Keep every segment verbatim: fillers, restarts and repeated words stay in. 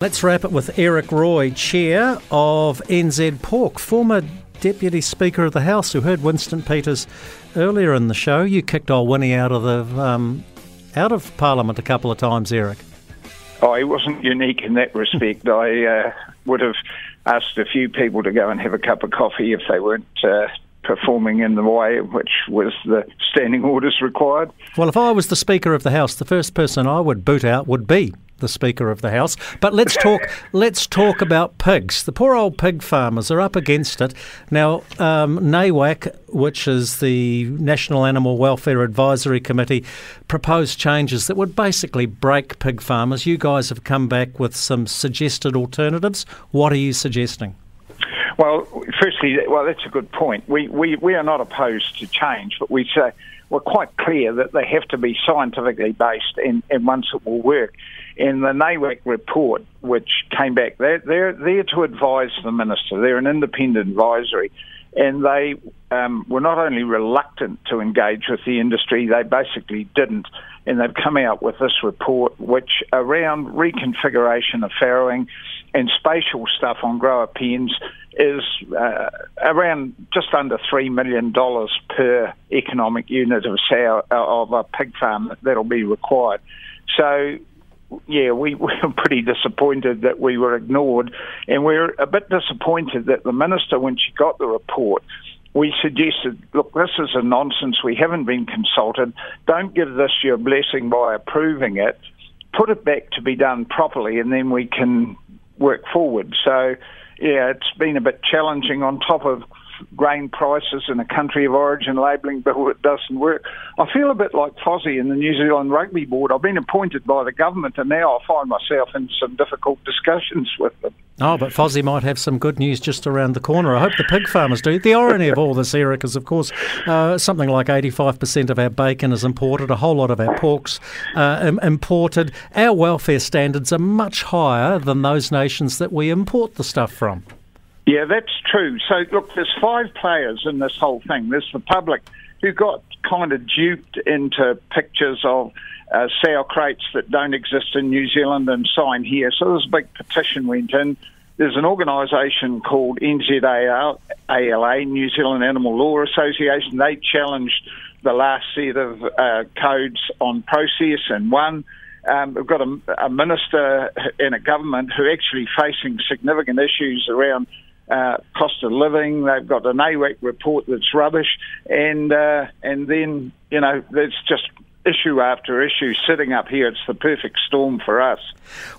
Let's wrap it with Eric Roy, Chair of N Z Pork, former Deputy Speaker of the House, who heard Winston Peters earlier in the show. You kicked old Winnie out of the um, out of Parliament a couple of times, Eric. Oh, he wasn't unique in that respect. I uh, would have asked a few people to go and have a cup of coffee if they weren't uh, performing in the way which was the standing orders required. Well, if I was the Speaker of the House, the first person I would boot out would be the Speaker of the House. But let's talk let's talk about pigs. The poor old pig farmers are up against it. Now, um, NAWAC, which is the National Animal Welfare Advisory Committee, proposed changes that would basically break pig farmers. You guys have come back with some suggested alternatives. What are you suggesting? Well, firstly, well, that's a good point. We, we, we are not opposed to change, but we say we're quite clear that they have to be scientifically based and, and ones that will work. In the NAWAC report, which came back, they're, they're there to advise the minister. They're an independent advisory, and they um, were not only reluctant to engage with the industry, they basically didn't. And they've come out with this report, which around reconfiguration of farrowing and spatial stuff on grower pens is uh, around just under three million dollars per economic unit of sow, of a pig farm that'll be required. So, yeah, we were pretty disappointed that we were ignored, and we're a bit disappointed that the Minister, when she got the report, we suggested, look, this is a nonsense, we haven't been consulted, don't give this your blessing by approving it, put it back to be done properly, and then we can work forward. So, yeah, it's been a bit challenging on top of grain prices and a country of origin labelling bill that doesn't work. I feel a bit like Fozzie in the New Zealand Rugby Board. I've been appointed by the government and now I find myself in some difficult discussions with them. Oh, but Fozzie might have some good news just around the corner. I hope the pig farmers do. The irony of all this, Eric, is, of course, uh, something like eighty-five percent of our bacon is imported, a whole lot of our pork's uh, imported. Our welfare standards are much higher than those nations that we import the stuff from. Yeah, that's true. So, look, there's five players in this whole thing. There's the public, who got kind of duped into pictures of uh, sow crates that don't exist in New Zealand and sign here. So this big petition went in. There's an organisation called N Z A L A, New Zealand Animal Law Association. They challenged the last set of uh, codes on process and won. Um, we've got a, a minister and a government who are actually facing significant issues around Uh, cost of living. They've got an NAWAC report that's rubbish, and uh, and then you know there's just issue after issue sitting up here. It's the perfect storm for us.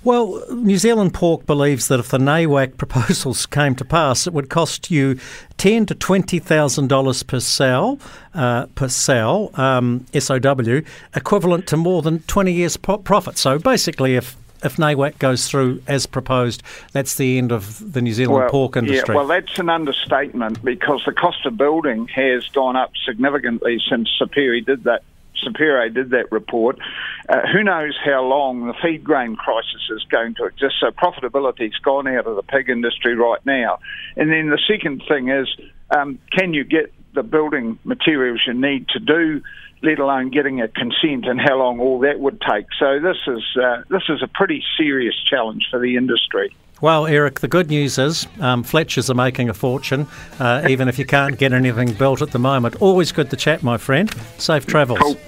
Well, New Zealand Pork believes that if the NAWAC proposals came to pass, it would cost you ten to twenty thousand dollars per sow, uh, per sow, um, S O W, equivalent to more than twenty years' profit. So basically, if If NAWAC goes through as proposed, that's the end of the New Zealand well, pork industry. Yeah, well, that's an understatement because the cost of building has gone up significantly since Sapere did that. Sapere did that report. Uh, who knows how long the feed grain crisis is going to exist? So profitability's gone out of the pig industry right now. And then the second thing is, um, can you get the building materials you need to do, let alone getting a consent and how long all that would take. So this is uh, this is a pretty serious challenge for the industry. Well, Eric, the good news is um, Fletchers are making a fortune, uh, even if you can't get anything built at the moment. Always good to chat, my friend. Safe travels. Cool.